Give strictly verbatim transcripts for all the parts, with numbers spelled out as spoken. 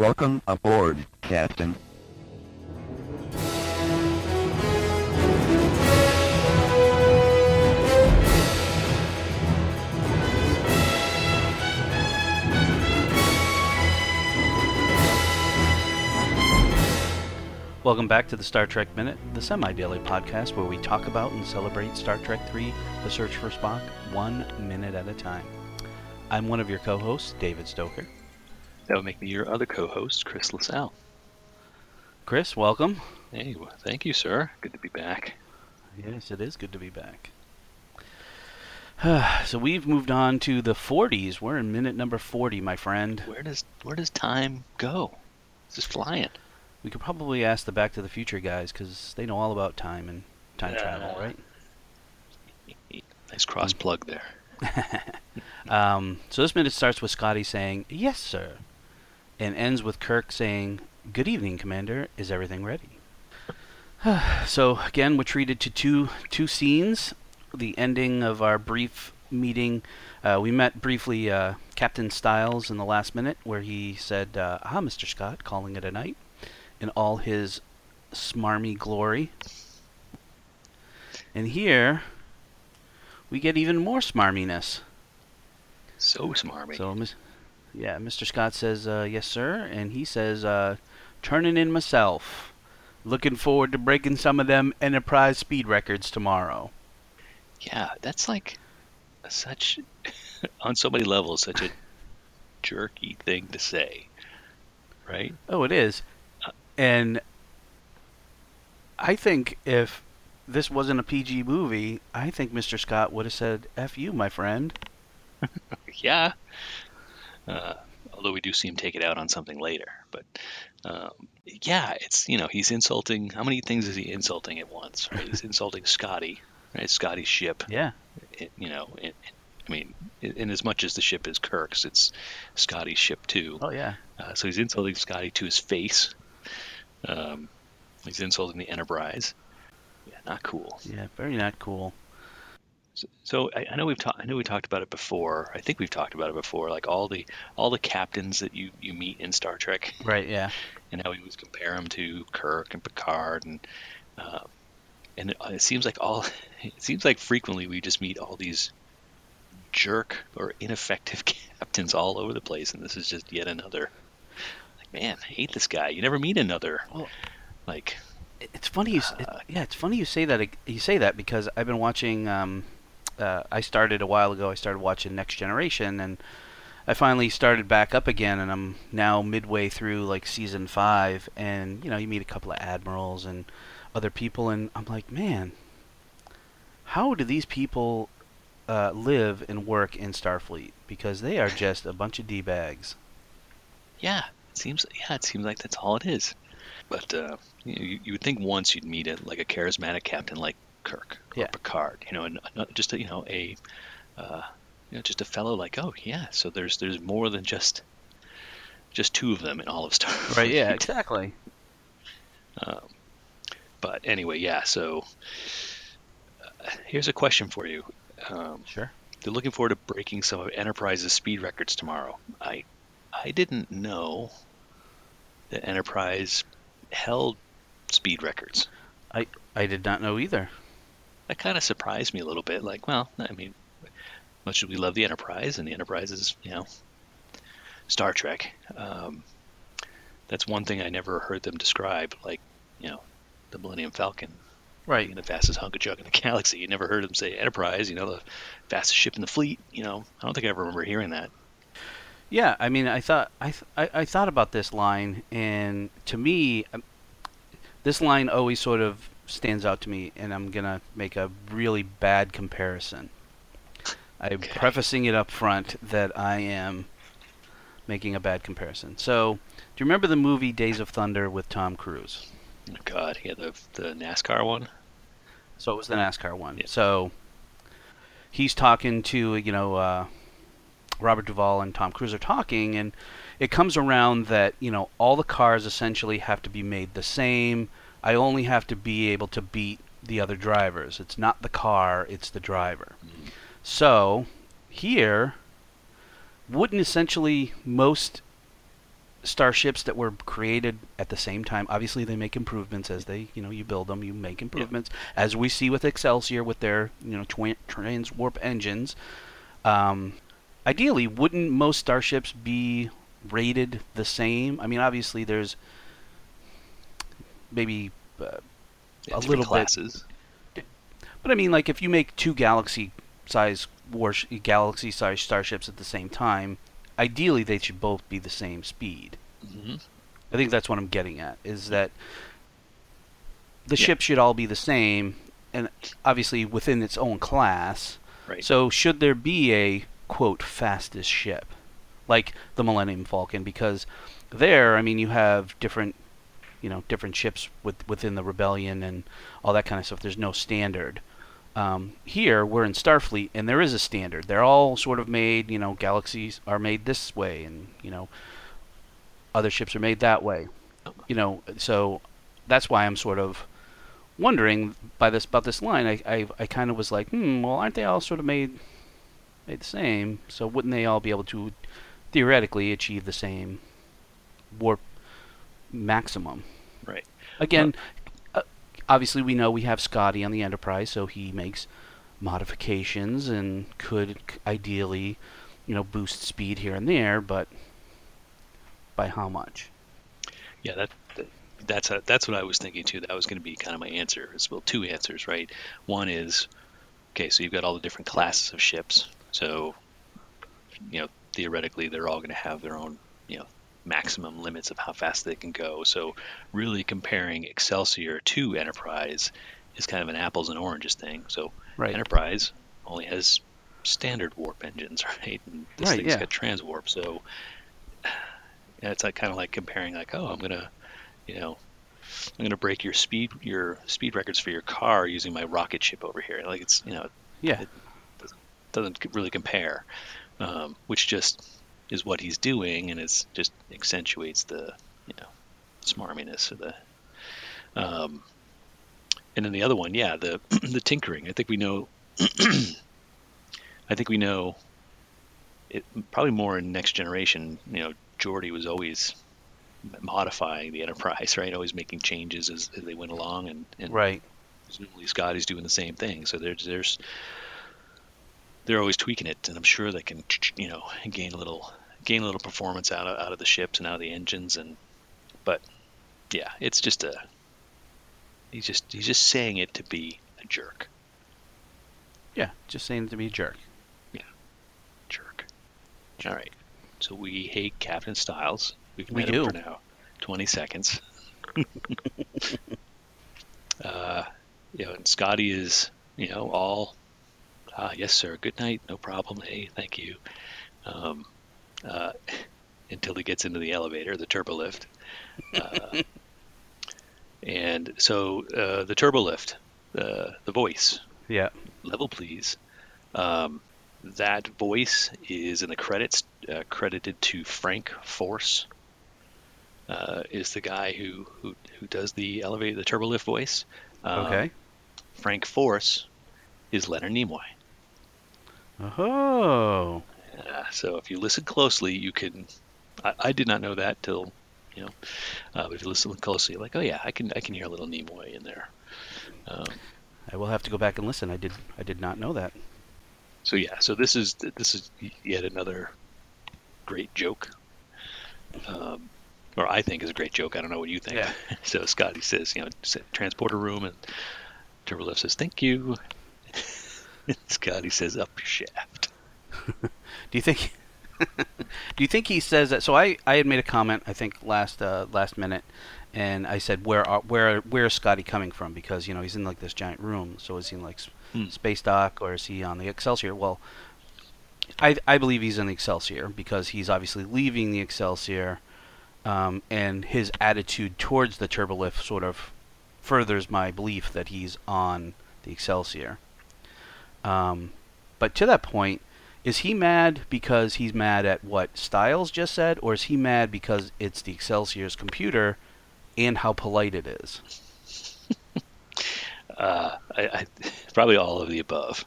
Welcome aboard, Captain. Welcome back to the Star Trek Minute, the semi-daily podcast where we talk about and celebrate Star Trek three, The Search for Spock, one minute at a time. I'm one of your co-hosts, David Stoker. That would make me your other co-host, Chris LaSalle. Chris, welcome. Hey, well, thank you, sir. Good to be back. Yes, it is good to be back. So we've moved on to the forties. We're in minute number forty, my friend. Where does where does time go? It's just flying. We could probably ask the Back to the Future guys, because they know all about time and time yeah. travel, right? Nice cross-plug there. um, so this minute starts with Scotty saying, "Yes, sir," and ends with Kirk saying, "Good evening, Commander. Is everything ready?" So, again, we're treated to two, two scenes. The ending of our brief meeting. Uh, we met briefly uh, Captain Styles in the last minute, where he said, uh, "Ah, Mister Scott, calling it a night," in all his smarmy glory. And here, we get even more smarminess. So smarmy. So, yeah, Mister Scott says, uh, "Yes, sir." And he says, uh, "Turning in myself. Looking forward to breaking some of them Enterprise speed records tomorrow." Yeah, that's like such, on so many levels, such a jerky thing to say, right? Oh, it is. And I think if this wasn't a P G movie, I think Mister Scott would have said, "F you, my friend." Yeah. Uh, although we do see him take it out on something later. But, um, yeah, it's, you know, he's insulting. How many things is he insulting at once? Right? He's insulting Scotty, right? Scotty's ship. Yeah. It, you know, it, it, I mean, in as much as the ship is Kirk's, it's Scotty's ship, too. Oh, yeah. Uh, so he's insulting Scotty to his face. Um, he's insulting the Enterprise. Yeah, not cool. Yeah, very not cool. So, so I, I know we've talked. I know we talked about it before. I think we've talked about it before. Like all the all the captains that you, you meet in Star Trek. Right. Yeah. And how we always compare them to Kirk and Picard, and uh, and it, it seems like all it seems like frequently we just meet all these jerk or ineffective captains all over the place, and this is just yet another. Man, I hate this guy. You never meet another. Well, like, it's funny. You, uh, it, yeah, it's funny you say that. You say that because I've been watching. Um, uh, I started a while ago. I started watching Next Generation, and I finally started back up again. And I'm now midway through like season five. And you know, you meet a couple of admirals and other people, and I'm like, man, how do these people uh, live and work in Starfleet? Because they are just a bunch of d-bags. Yeah. Seems yeah, it seems like that's all it is. But uh, you, know, you you would think once you'd meet a like a charismatic captain like Kirk or yeah. Picard, you know, and not just a, you know a uh, you know just a fellow like oh yeah. So there's there's more than just just two of them in all of Star Trek. Right? Yeah, exactly. Um, but anyway, yeah. So uh, here's a question for you. Um, sure. They're looking forward to breaking some of Enterprise's speed records tomorrow. I. I didn't know that Enterprise held speed records. I I did not know either. That kind of surprised me a little bit. Like, well, I mean, much as we love the Enterprise, and the Enterprise is, you know, Star Trek. Um, that's one thing I never heard them describe, like, you know, the Millennium Falcon. Right. Being the fastest hunk of junk in the galaxy. You never heard them say Enterprise, you know, the fastest ship in the fleet. You know, I don't think I ever remember hearing that. Yeah, I mean, I thought I, th- I I thought about this line, and to me, this line always sort of stands out to me, and I'm gonna make a really bad comparison. I'm okay. prefacing it up front that I am making a bad comparison. So, do you remember the movie Days of Thunder with Tom Cruise? Oh God, yeah, the the NASCAR one. So it was the NASCAR one. Yeah. So he's talking to you know. Uh, Robert Duvall and Tom Cruise are talking, and it comes around that, you know, all the cars essentially have to be made the same. I only have to be able to beat the other drivers. It's not the car, it's the driver. Mm-hmm. So, here, wouldn't essentially most starships that were created at the same time. Obviously, they make improvements as they, you know, you build them, you make improvements. Yeah. As we see with Excelsior with their, you know, twi- transwarp engines. Um, ideally, wouldn't most starships be rated the same? I mean, obviously, there's maybe uh, a little classes. bit. But I mean, like, if you make two galaxy-sized warsh- galaxy-sized starships at the same time, ideally, they should both be the same speed. Mm-hmm. I think that's what I'm getting at, is that the yeah. ship should all be the same, and obviously within its own class. Right. So should there be a, quote, fastest ship, like the Millennium Falcon? Because there, I mean, you have different, you know, different ships with, within the Rebellion and all that kind of stuff. There's no standard. Um, here, we're in Starfleet, and there is a standard. They're all sort of made, you know, galaxies are made this way, and, you know, other ships are made that way. You know, so that's why I'm sort of wondering by this about this line. I I, I kind of was like, hmm, well, aren't they all sort of made, made the same? So wouldn't they all be able to theoretically achieve the same warp maximum? Right. Again... Well, obviously, we know we have Scotty on the Enterprise, so he makes modifications and could ideally, you know, boost speed here and there, but by how much? Yeah, that, that that's a, that's what I was thinking, too. That was going to be kind of my answer. It's, well, two answers, right? One is, okay, so you've got all the different classes of ships, so, you know, theoretically, they're all going to have their own, you know, maximum limits of how fast they can go. So really comparing Excelsior to Enterprise is kind of an apples and oranges thing. So right. Enterprise only has standard warp engines, right? And this right, thing's yeah. got transwarp. So yeah, it's like kind of like comparing like, oh, I'm going to, you know, I'm going to break your speed, your speed records for your car using my rocket ship over here. Like it's, you know, yeah, it doesn't really compare, um, which just is what he's doing, and it's just accentuates the, you know, smarminess of the. Um, and then the other one, yeah, the the tinkering. I think we know. I think we know. It probably more in Next Generation. You know, Geordi was always modifying the Enterprise, right? Always making changes as, as they went along, and, and right. Presumably Scotty's doing the same thing. So there's there's. They're always tweaking it, and I'm sure they can, you know, gain a little, gain a little performance out of out of the ships and out of the engines, and but yeah, it's just a he's just he's just saying it to be a jerk. Yeah, just saying it to be a jerk. Yeah, jerk. jerk. All right, so we hate Captain Styles. We've been we do him for now. Twenty seconds. uh, you know, and Scotty is, you know, all. Ah, yes, sir. Good night. No problem. Hey, thank you. Um, uh, until he gets into the elevator, the turbo lift. Uh, and so uh, the turbo lift, uh, the voice. Yeah. Level, please. Um, that voice is in the credits, uh, credited to Frank Force. Uh, is the guy who, who who does the elevator, the turbo lift voice. Um, okay. Frank Force is Leonard Nimoy. Oh. Yeah, so if you listen closely, you can. I, I did not know that till, you know. Uh, but if you listen closely, you're like, oh yeah, I can. I can hear a little Nimoy in there. Um, I will have to go back and listen. I did. I did not know that. So yeah. So this is this is yet another great joke. Um, or I think is a great joke. I don't know what you think. Yeah. So Scotty says, you know, transporter room, and Turbo Lift says, thank you. Scotty says, up your shaft. do you think do you think he says that? So I, I had made a comment, I think last uh, last minute, and I said, where are, where where is Scotty coming from? Because, you know, he's in like this giant room, so is he in like hmm. Space Dock, or is he on the Excelsior? Well, I I believe he's in the Excelsior, because he's obviously leaving the Excelsior, um, and his attitude towards the turbolift sort of furthers my belief that he's on the Excelsior. Um, but to that point, is he mad because he's mad at what Styles just said, or is he mad because it's the Excelsior's computer and how polite it is? uh, I, I, probably all of the above,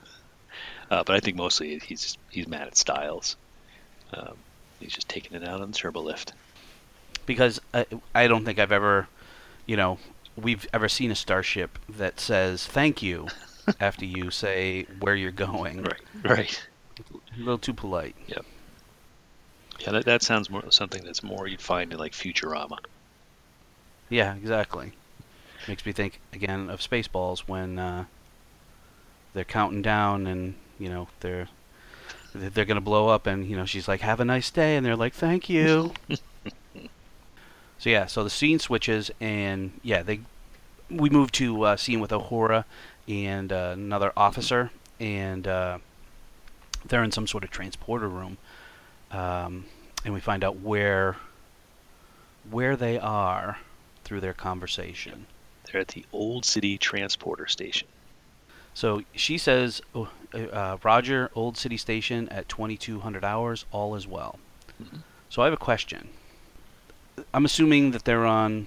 uh, but I think mostly he's he's mad at Styles. Um, he's just taking it out on the turbo lift. because I, I don't think I've ever, you know, we've ever seen a starship that says thank you after you say where you're going. Right, right. A little too polite. Yep. Yeah, that, that sounds more something that's more you'd find in like Futurama. Yeah, exactly. Makes me think again of Spaceballs when uh, they're counting down and you know they're they're gonna blow up and you know she's like have a nice day and they're like thank you. So yeah, so the scene switches and yeah they we move to a scene with Uhura and uh, another officer and uh, they're in some sort of transporter room. Um, and we find out where where they are through their conversation. They're at the Old City Transporter Station. So she says, oh, uh, Roger, Old City Station at twenty-two hundred hours, all is well. Mm-hmm. So I have a question. I'm assuming that they're on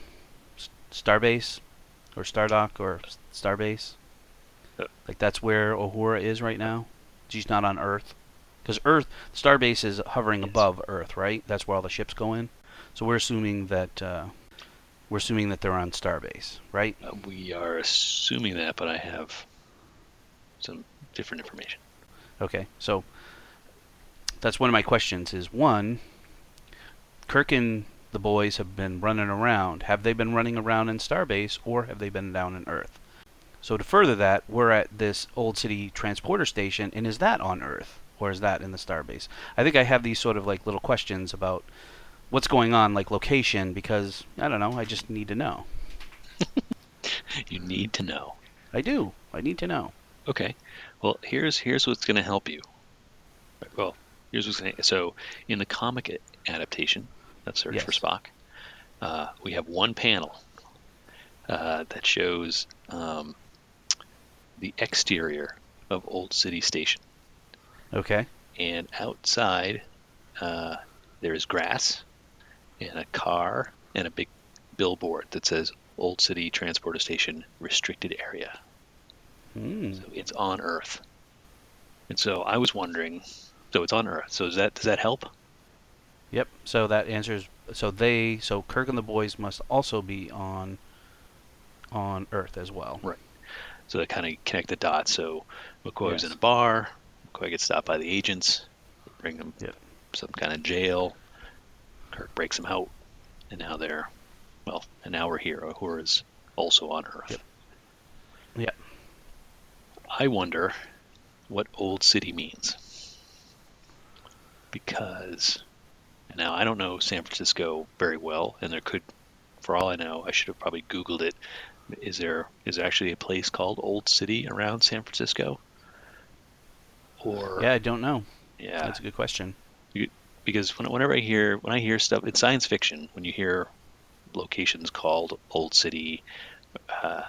Starbase or Stardock or Starbase. Uh, like that's where Uhura is right now? She's not on Earth? Because Earth, Starbase is hovering yes. above Earth, right? That's where all the ships go in. So we're assuming that uh, we're assuming that they're on Starbase, right? Uh, we are assuming that, but I have some different information. Okay, so that's one of my questions. Is one, Kirk and the boys have been running around. Have they been running around in Starbase, or have they been down in Earth? So to further that, we're at this Old City Transporter Station, and is that on Earth? Or is that in the Starbase? I think I have these sort of like little questions about what's going on, like location, because I don't know. I just need to know. You need to know. I do. I need to know. Okay. Well, here's here's what's going to help you. Well, here's what's going to. So, in the comic adaptation of Search yes. for Spock, uh, we have one panel uh, that shows um, the exterior of Old City Station. Okay. And outside, uh, there is grass and a car and a big billboard that says Old City Transporter Station, restricted area. Mm. So it's on Earth. And so I was wondering, so it's on Earth. So is that, does that help? Yep. So that answers, so they, so Kirk and the boys must also be on, on Earth as well. Right. So that kind of connect the dots. So McCoy yes. was in a bar. McCoy gets stopped by the agents, bring them yep. some kind of jail. Kirk breaks them out, and now they're, well, and now we're here. Uhura is also on Earth. Yep. yep. I wonder what Old City means. Because, now I don't know San Francisco very well, and there could, for all I know, I should have probably Googled it. Is there, is there actually a place called Old City around San Francisco? Or, yeah, I don't know. Yeah, that's a good question. You, because when, whenever I hear when I hear stuff in science fiction, when you hear locations called Old City, uh,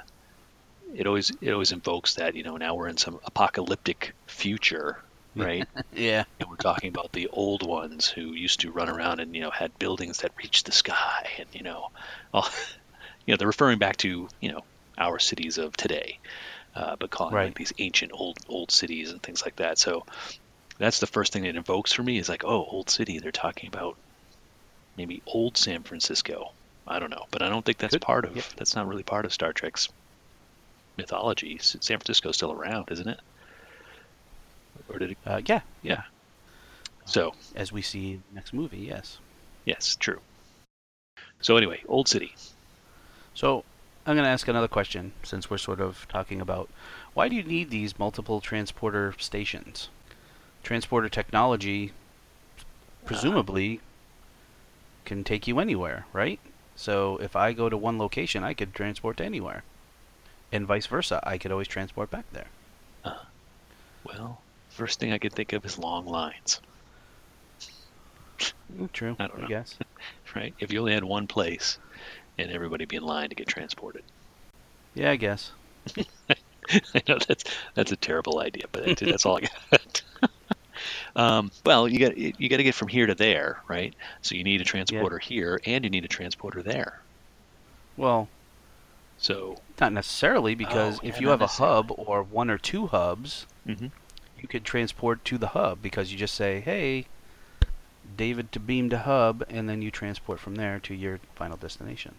it always it always invokes that you know now we're in some apocalyptic future, right? Yeah, and we're talking about the old ones who used to run around and you know had buildings that reached the sky, and you know, all, you know they're referring back to you know our cities of today. Uh, but calling right. like these ancient old old cities and things like that. So that's the first thing it invokes for me is like, oh, Old City. They're talking about maybe old San Francisco. I don't know, but I don't think that's Could, part of. Yeah. That's not really part of Star Trek's mythology. San Francisco's still around, isn't it? Or did it? Uh, yeah, yeah. So as we see next movie, yes. Yes, true. So anyway, Old City. So. I'm going to ask another question, since we're sort of talking about why do you need these multiple transporter stations? Transporter technology, presumably, uh, can take you anywhere, right? So if I go to one location, I could transport to anywhere. And vice versa, I could always transport back there. Uh, well, first thing I could think of is long lines. True, I, don't know. I guess. Right? If you only had one place... and everybody be in line to get transported. Yeah, I guess. I know that's that's a terrible idea, but that's all I got. um, well, you got you got to get from here to there, right? So you need a transporter yeah. here, and you need a transporter there. Well, so not necessarily because oh, yeah, if you have a hub or one or two hubs, mm-hmm. you could transport to the hub because you just say, "Hey, David to beam to hub, and then you transport from there to your final destination.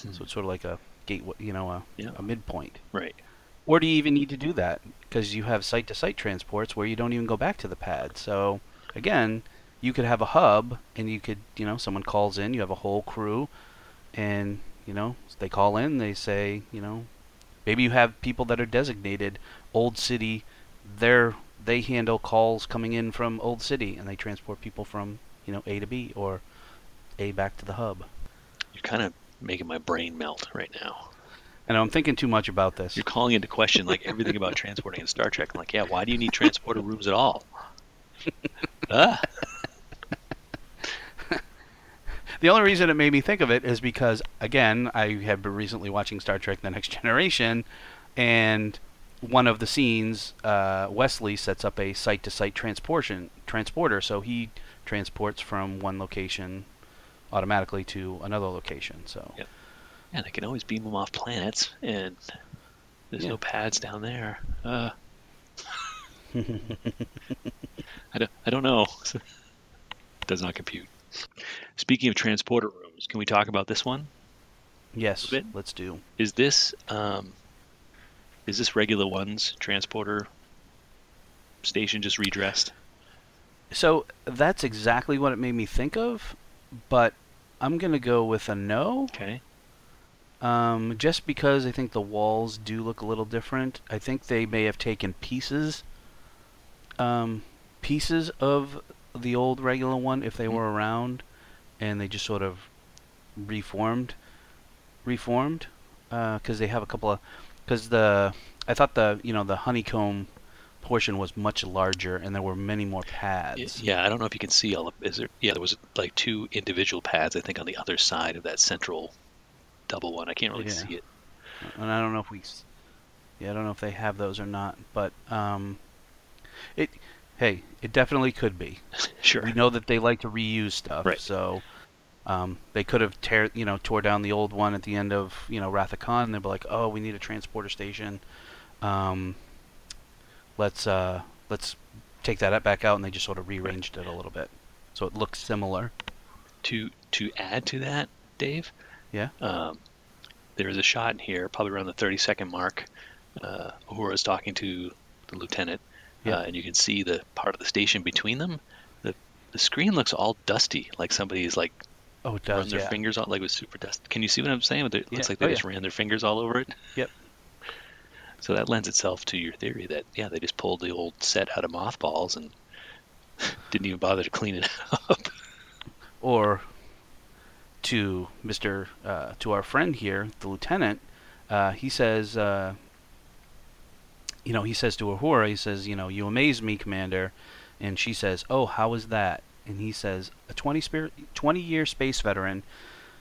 Hmm. So it's sort of like a gateway, you know, a, yeah. a midpoint. Right. Or do you even need to do that? Because you have site-to-site transports where you don't even go back to the pad. So, again, you could have a hub, and you could, you know, someone calls in, you have a whole crew, and, you know, they call in, they say, you know, maybe you have people that are designated Old City, they're they handle calls coming in from Old City, and they transport people from, you know, A to B, or A back to the hub. You're kind of making my brain melt right now. And I'm thinking too much about this. You're calling into question, like, everything about transporting in Star Trek. I'm like, yeah, why do you need transporter rooms at all? ah. The only reason it made me think of it is because, again, I have been recently watching Star Trek: The Next Generation, and one of the scenes, uh, Wesley sets up a site-to-site transportation transporter, so he transports from one location automatically to another location. So, yep. Yeah, they can always beam them off planets, and there's yeah. no pads down there. Uh, I don't, I don't know. Does not compute. Speaking of transporter rooms, can we talk about this one? Yes, let's do. Is this um, is this Regular One's transporter station just redressed? So that's exactly what it made me think of, but I'm going to go with a no. Okay. Um, just because I think the walls do look a little different. I think they may have taken pieces, um, pieces of the old Regular One, if they were around, and they just sort of reformed, reformed, because uh, they have a couple of, because the, I thought the, you know, the honeycomb portion was much larger, and there were many more pads. Yeah, I don't know if you can see all of, is there, yeah, there was like two individual pads, I think, on the other side of that central double one. I can't really yeah. see it. And I don't know if we, yeah, I don't know if they have those or not, but, um, it, hey, it definitely could be. Sure. We know that they like to reuse stuff, right. so um, they could have tear, you know, tore down the old one at the end of, you know, Rathacon, and they'd be like, "Oh, we need a transporter station. Um, let's uh, let's take that back out," and they just sort of rearranged right. it a little bit, so it looks similar. To to add to that, Dave. Yeah. Um, there is a shot in here, probably around the thirty-second mark. Uh, Uhura is talking to the lieutenant. Uh, and you can see the part of the station between them. The the screen looks all dusty, like somebody's like oh, it does, run their yeah. fingers all like it was super dusty. Can you see what I'm saying? It looks yeah. like they oh, just yeah. ran their fingers all over it. Yep. So that lends itself to your theory that yeah, they just pulled the old set out of mothballs and didn't even bother to clean it up. Or to Mister uh, to our friend here, the lieutenant, uh, he says. Uh, You know, he says to Uhura, he says, you know, "You amaze me, Commander." And she says, "Oh, how is that?" And he says, "A twenty-year space veteran,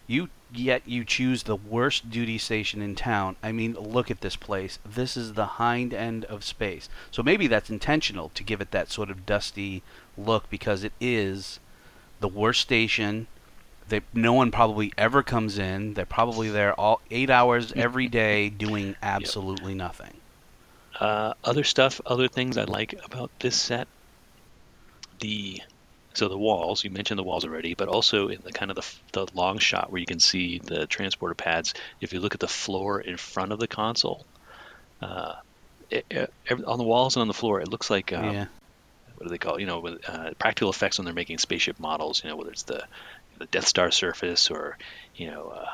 you yet you choose the worst duty station in town. I mean, look at this place. This is the hind end of space." So maybe that's intentional to give it that sort of dusty look, because it is the worst station. They, no one probably ever comes in. They're probably there all eight hours every day doing absolutely yep. nothing. Uh, other stuff, other things I like about this set, the so the walls, you mentioned the walls already, but also in the kind of the, the long shot where you can see the transporter pads, if you look at the floor in front of the console, uh, it, it, on the walls and on the floor, it looks like, um, yeah. what do they call it? You know, with, uh, practical effects when they're making spaceship models, you know, whether it's the, the Death Star surface or, you know, uh,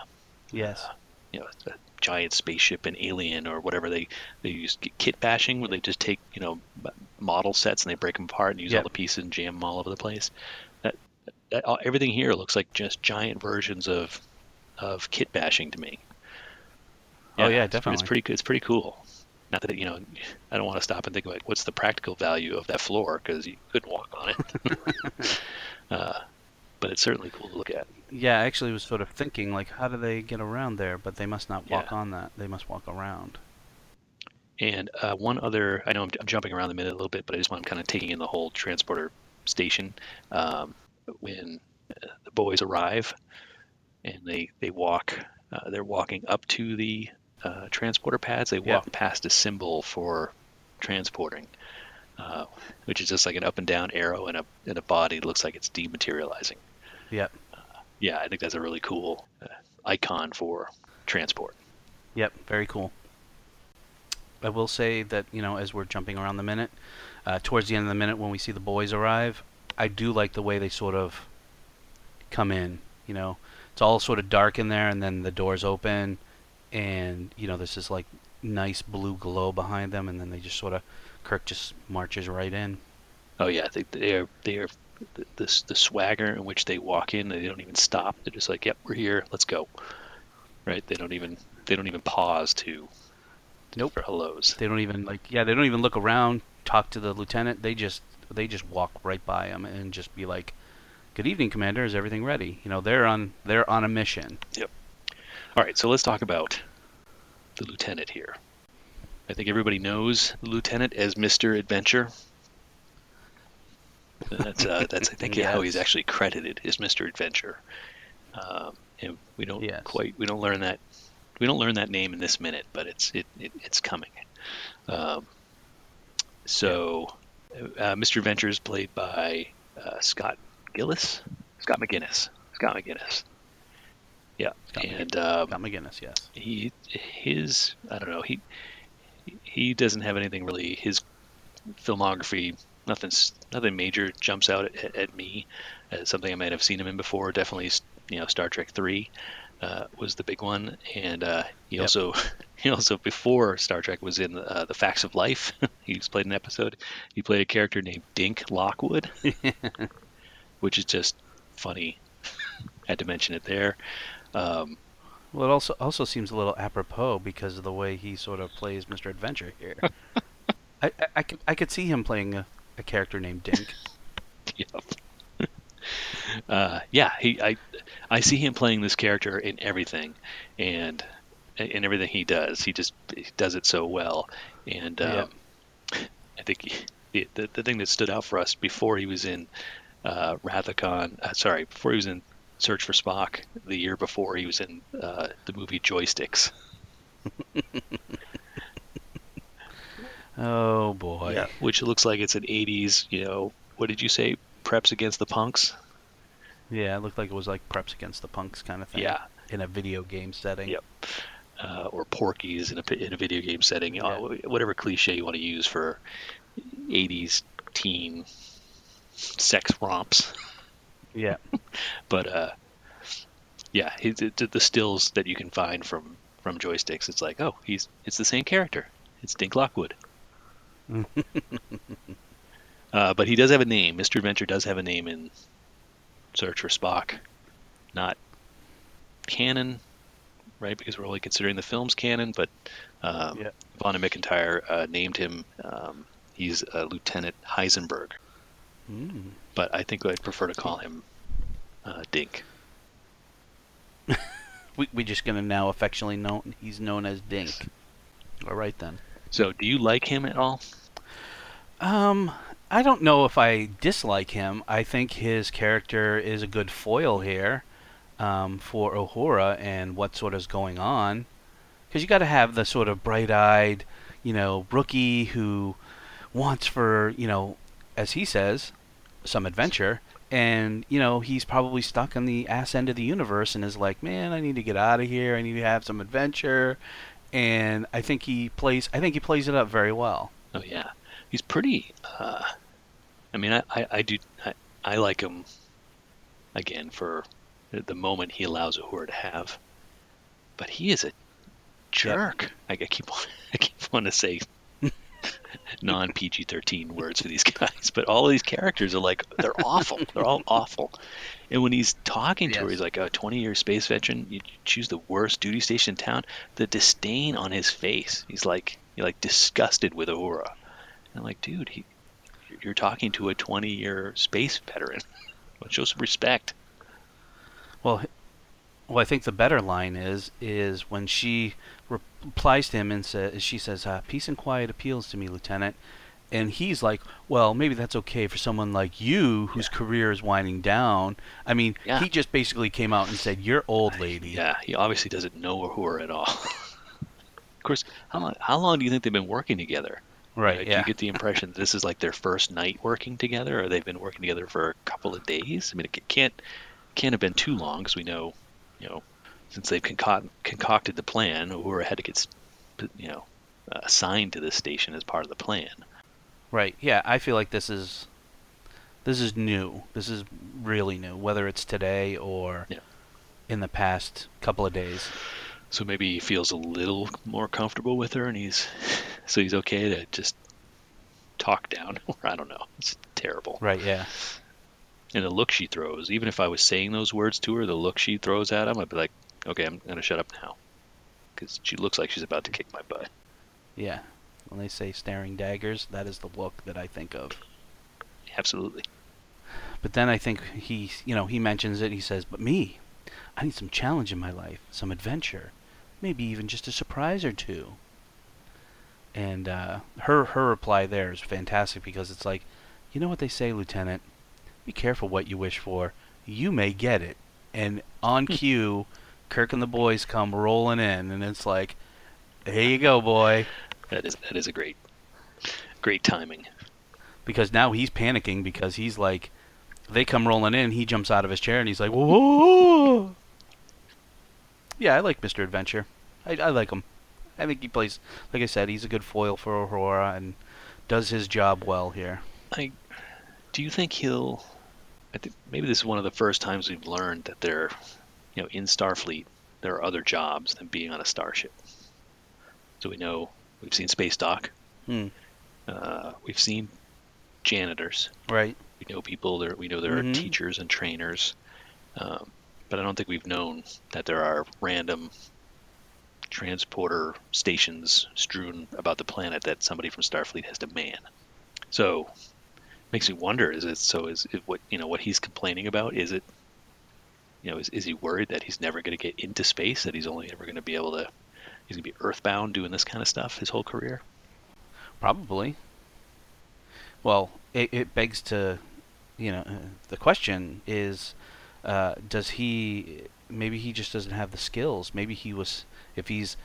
yes. uh, you know, the, giant spaceship and Alien or whatever they they use kit bashing, where they just take, you know, model sets and they break them apart and use yep. all the pieces and jam them all over the place. That, that all, everything here looks like just giant versions of of kit bashing to me. Yeah, oh yeah, definitely. It's pretty it's pretty cool. Not that, you know, I don't want to stop and think about what's the practical value of that floor, because you couldn't walk on it. uh, But it's certainly cool to look at. Yeah, I actually was sort of thinking, like, how do they get around there? But they must not walk yeah. on that. They must walk around. And uh, one other, I know I'm, I'm jumping around the minute a little bit, but I just want to kind of taking in the whole transporter station. Um, when uh, the boys arrive and they, they walk, uh, they're walking up to the uh, transporter pads. They walk yeah. past a symbol for transporting. uh, which is just like an up and down arrow and a and a body that looks like it's dematerializing. Yep. Uh, yeah, I think that's a really cool uh, icon for transport. Yep, very cool. I will say that, you know, as we're jumping around the minute, uh, towards the end of the minute when we see the boys arrive, I do like the way they sort of come in, you know. It's all sort of dark in there, and then the doors open, and, you know, there's this, like, nice blue glow behind them, and then they just sort of, Kirk just marches right in. Oh, yeah, they, they are, they are the, the, the swagger in which they walk in, they don't even stop. They're just like, yep, we're here, let's go. Right? They don't even, they don't even pause to... Nope. For hellos. They don't even like. Yeah, they don't even look around, talk to the lieutenant. They just they just walk right by him and just be like, "Good evening, Commander. Is everything ready?" You know, they're on they're on a mission. Yep. All right, so let's talk about the lieutenant here. I think everybody knows the lieutenant as Mister Adventure. That's uh, that's I think yes. how he's actually credited is Mister Adventure. Um, and we don't yes. quite we don't learn that. We don't learn that name in this minute, but it's it, it it's coming. Um, so, uh, Mister Venture is played by uh, Scott Gillis, Scott McGinnis, Scott McGinnis. Yeah, Scott and McGinnis. Um, Scott McGinnis, yes. He his I don't know he he doesn't have anything really. His filmography, nothing nothing major jumps out at, at me as something I might have seen him in before. Definitely, you know, Star Trek three. Uh, was the big one, and uh, he yep. also he also before Star Trek was in uh, The Facts of Life. He was played an episode. He played a character named Dink Lockwood, which is just funny. Had to mention it there. Um, well, it also also seems a little apropos because of the way he sort of plays Mister Adventure here. I, I, I could I could see him playing a, a character named Dink. Yep. Uh, yeah, he, I, I see him playing this character in everything, and in everything he does, he just he does it so well. And um, yeah. I think he, the, the the thing that stood out for us before he was in uh, Rathacon, uh, sorry, before he was in Search for Spock, the year before he was in uh, the movie Joysticks. Oh boy! Yeah, which looks like it's an eighties. You know, what did you say? Preps Against the Punks. Yeah, it looked like it was like Preps Against the Punks kind of thing. Yeah, in a video game setting. Yep. Uh, or Porky's in a in a video game setting. Yeah. Oh, whatever cliche you want to use for eighties teen sex romps. Yeah. But uh, yeah, it, it, the stills that you can find from, from Joysticks, it's like, oh, he's it's the same character. It's Dink Lockwood. Uh, but he does have a name. Mister Adventure does have a name in Search for Spock. Not canon, right? Because we're only considering the film's canon, but um, yeah. Vonda McIntyre uh, named him. Um, he's uh, Lieutenant Heisenberg. Mm. But I think I'd prefer to call him uh, Dink. we, we're just going to now affectionately know he's known as Dink. All right, then. So do you like him at all? Um... I don't know if I dislike him. I think his character is a good foil here um, for Uhura and what sort of is going on. Because you got to have the sort of bright-eyed, you know, rookie who wants for, you know, as he says, some adventure. And, you know, he's probably stuck in the ass end of the universe and is like, man, I need to get out of here. I need to have some adventure. And I think he plays. I think he plays it up very well. Oh, yeah. He's pretty... Uh... I mean, I, I, I do I, I like him again for the moment he allows Uhura to have, but he is a jerk. Yep. I, I keep I keep wanting to say non P G thirteen words for these guys, but all of these characters are like they're awful. They're all awful. And when he's talking yes. to her, he's like a twenty-year space veteran. You choose the worst duty station in town. The disdain on his face. He's like you're like disgusted with Uhura. And I'm like, dude, he. You're talking to a twenty-year space veteran. Show some respect. Well, well, I think the better line is is when she replies to him and says, she says, uh, "Peace and quiet appeals to me, Lieutenant." And he's like, "Well, maybe that's okay for someone like you, whose yeah. career is winding down." I mean, yeah. he just basically came out and said, "You're old, lady." Yeah, he obviously doesn't know her at all. Of course, how long, how long do you think they've been working together? Right. Like, yeah. You get the impression this is like their first night working together, or they've been working together for a couple of days. I mean, it can't can't have been too long, because we know, you know, since they've concoct, concocted the plan, Uhura had to get, you know, assigned to this station as part of the plan. Right. Yeah. I feel like this is this is new. This is really new, whether it's today or yeah. in the past couple of days. So maybe he feels a little more comfortable with her, and he's so he's okay to just talk down. I don't know. It's terrible. Right, yeah. And the look she throws, even if I was saying those words to her, the look she throws at him, I'd be like, okay, I'm going to shut up now. Because she looks like she's about to kick my butt. Yeah. When they say staring daggers, that is the look that I think of. Absolutely. But then I think he, you know, he mentions it. He says, but me, I need some challenge in my life, some adventure. Maybe even just a surprise or two. And uh, her her reply there is fantastic, because it's like, you know what they say, Lieutenant? Be careful what you wish for. You may get it. And on cue, Kirk and the boys come rolling in, and it's like, here you go, boy. That is that is a great, great timing. Because now he's panicking, because he's like, they come rolling in, he jumps out of his chair, and he's like, whoa! Yeah, I like Mister Adventure. I, I like him. I think he plays, like I said, he's a good foil for Uhura and does his job well here. I, do you think he'll, I think maybe this is one of the first times we've learned that there, you know, in Starfleet, there are other jobs than being on a starship. So we know, we've seen Space Dock. Hmm. Uh, we've seen janitors. Right. We know people, there, we know there mm-hmm. are teachers and trainers. Um, but I don't think we've known that there are random transporter stations strewn about the planet that somebody from Starfleet has to man. So, makes me wonder: is it so? Is it what you know? What he's complaining about? Is it, you know, is is he worried that he's never going to get into space? That he's only ever going to be able to? He's going to be earthbound doing this kind of stuff his whole career? Probably. Well, it it begs to, you know, the question is, uh, does he? Maybe he just doesn't have the skills. Maybe he was, if he's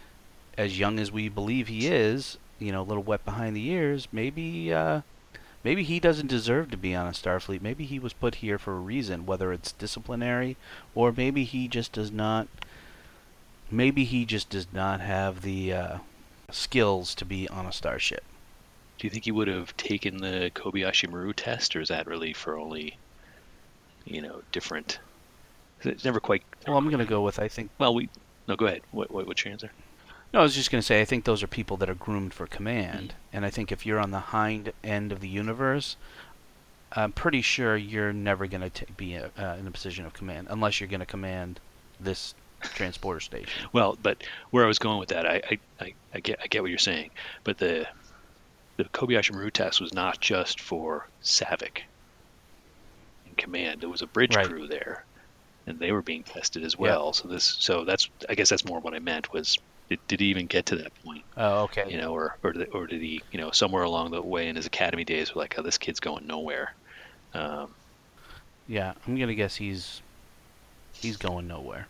as young as we believe he is, you know, a little wet behind the ears, maybe uh, maybe he doesn't deserve to be on a Starfleet. Maybe he was put here for a reason, whether it's disciplinary, or maybe he just does not, maybe he just does not have the uh, skills to be on a starship. Do you think he would have taken the Kobayashi Maru test, or is that really for only, you know, different... It's never quite. Well, I'm going to go with, I think. Well, we. No, go ahead. What, what, what's your answer? No, I was just going to say, I think those are people that are groomed for command. Mm-hmm. And I think if you're on the hind end of the universe, I'm pretty sure you're never going to be a, uh, in a position of command, unless you're going to command this transporter station. Well, but where I was going with that, I, I, I, I, get, I get what you're saying. But the, the Kobayashi Maru test was not just for Savick in command, there was a bridge right. crew there. And they were being tested as well. Yeah. So this, so that's, I guess that's more what I meant was, did, did he even get to that point? Oh, okay. You know, or or did, or did he, you know, somewhere along the way in his academy days, were like, oh, this kid's going nowhere. Um, yeah, I'm gonna guess he's he's going nowhere.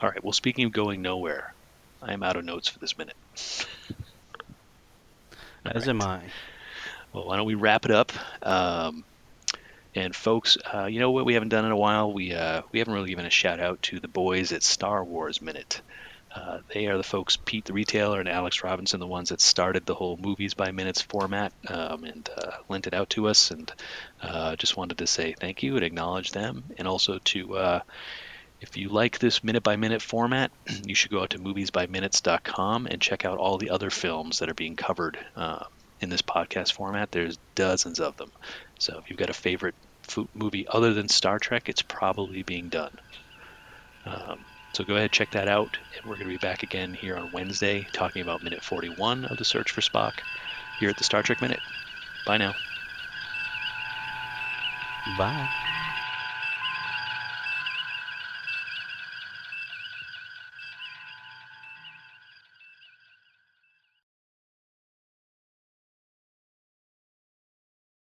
All right. Well, speaking of going nowhere, I am out of notes for this minute. As right. am I. Well, why don't we wrap it up? Um, And folks, uh, you know what we haven't done in a while? We uh, we haven't really given a shout out to the boys at Star Wars Minute. Uh, they are the folks, Pete the Retailer and Alex Robinson, the ones that started the whole Movies by Minutes format um, and uh, lent it out to us. And uh, just wanted to say thank you and acknowledge them. And also to, uh, if you like this Minute by Minute format, you should go out to movies by minutes dot com and check out all the other films that are being covered uh, in this podcast format. There's dozens of them. So if you've got a favorite f- movie other than Star Trek, it's probably being done. Um, so go ahead, check that out. And we're going to be back again here on Wednesday talking about Minute forty-one of The Search for Spock here at the Star Trek Minute. Bye now. Bye.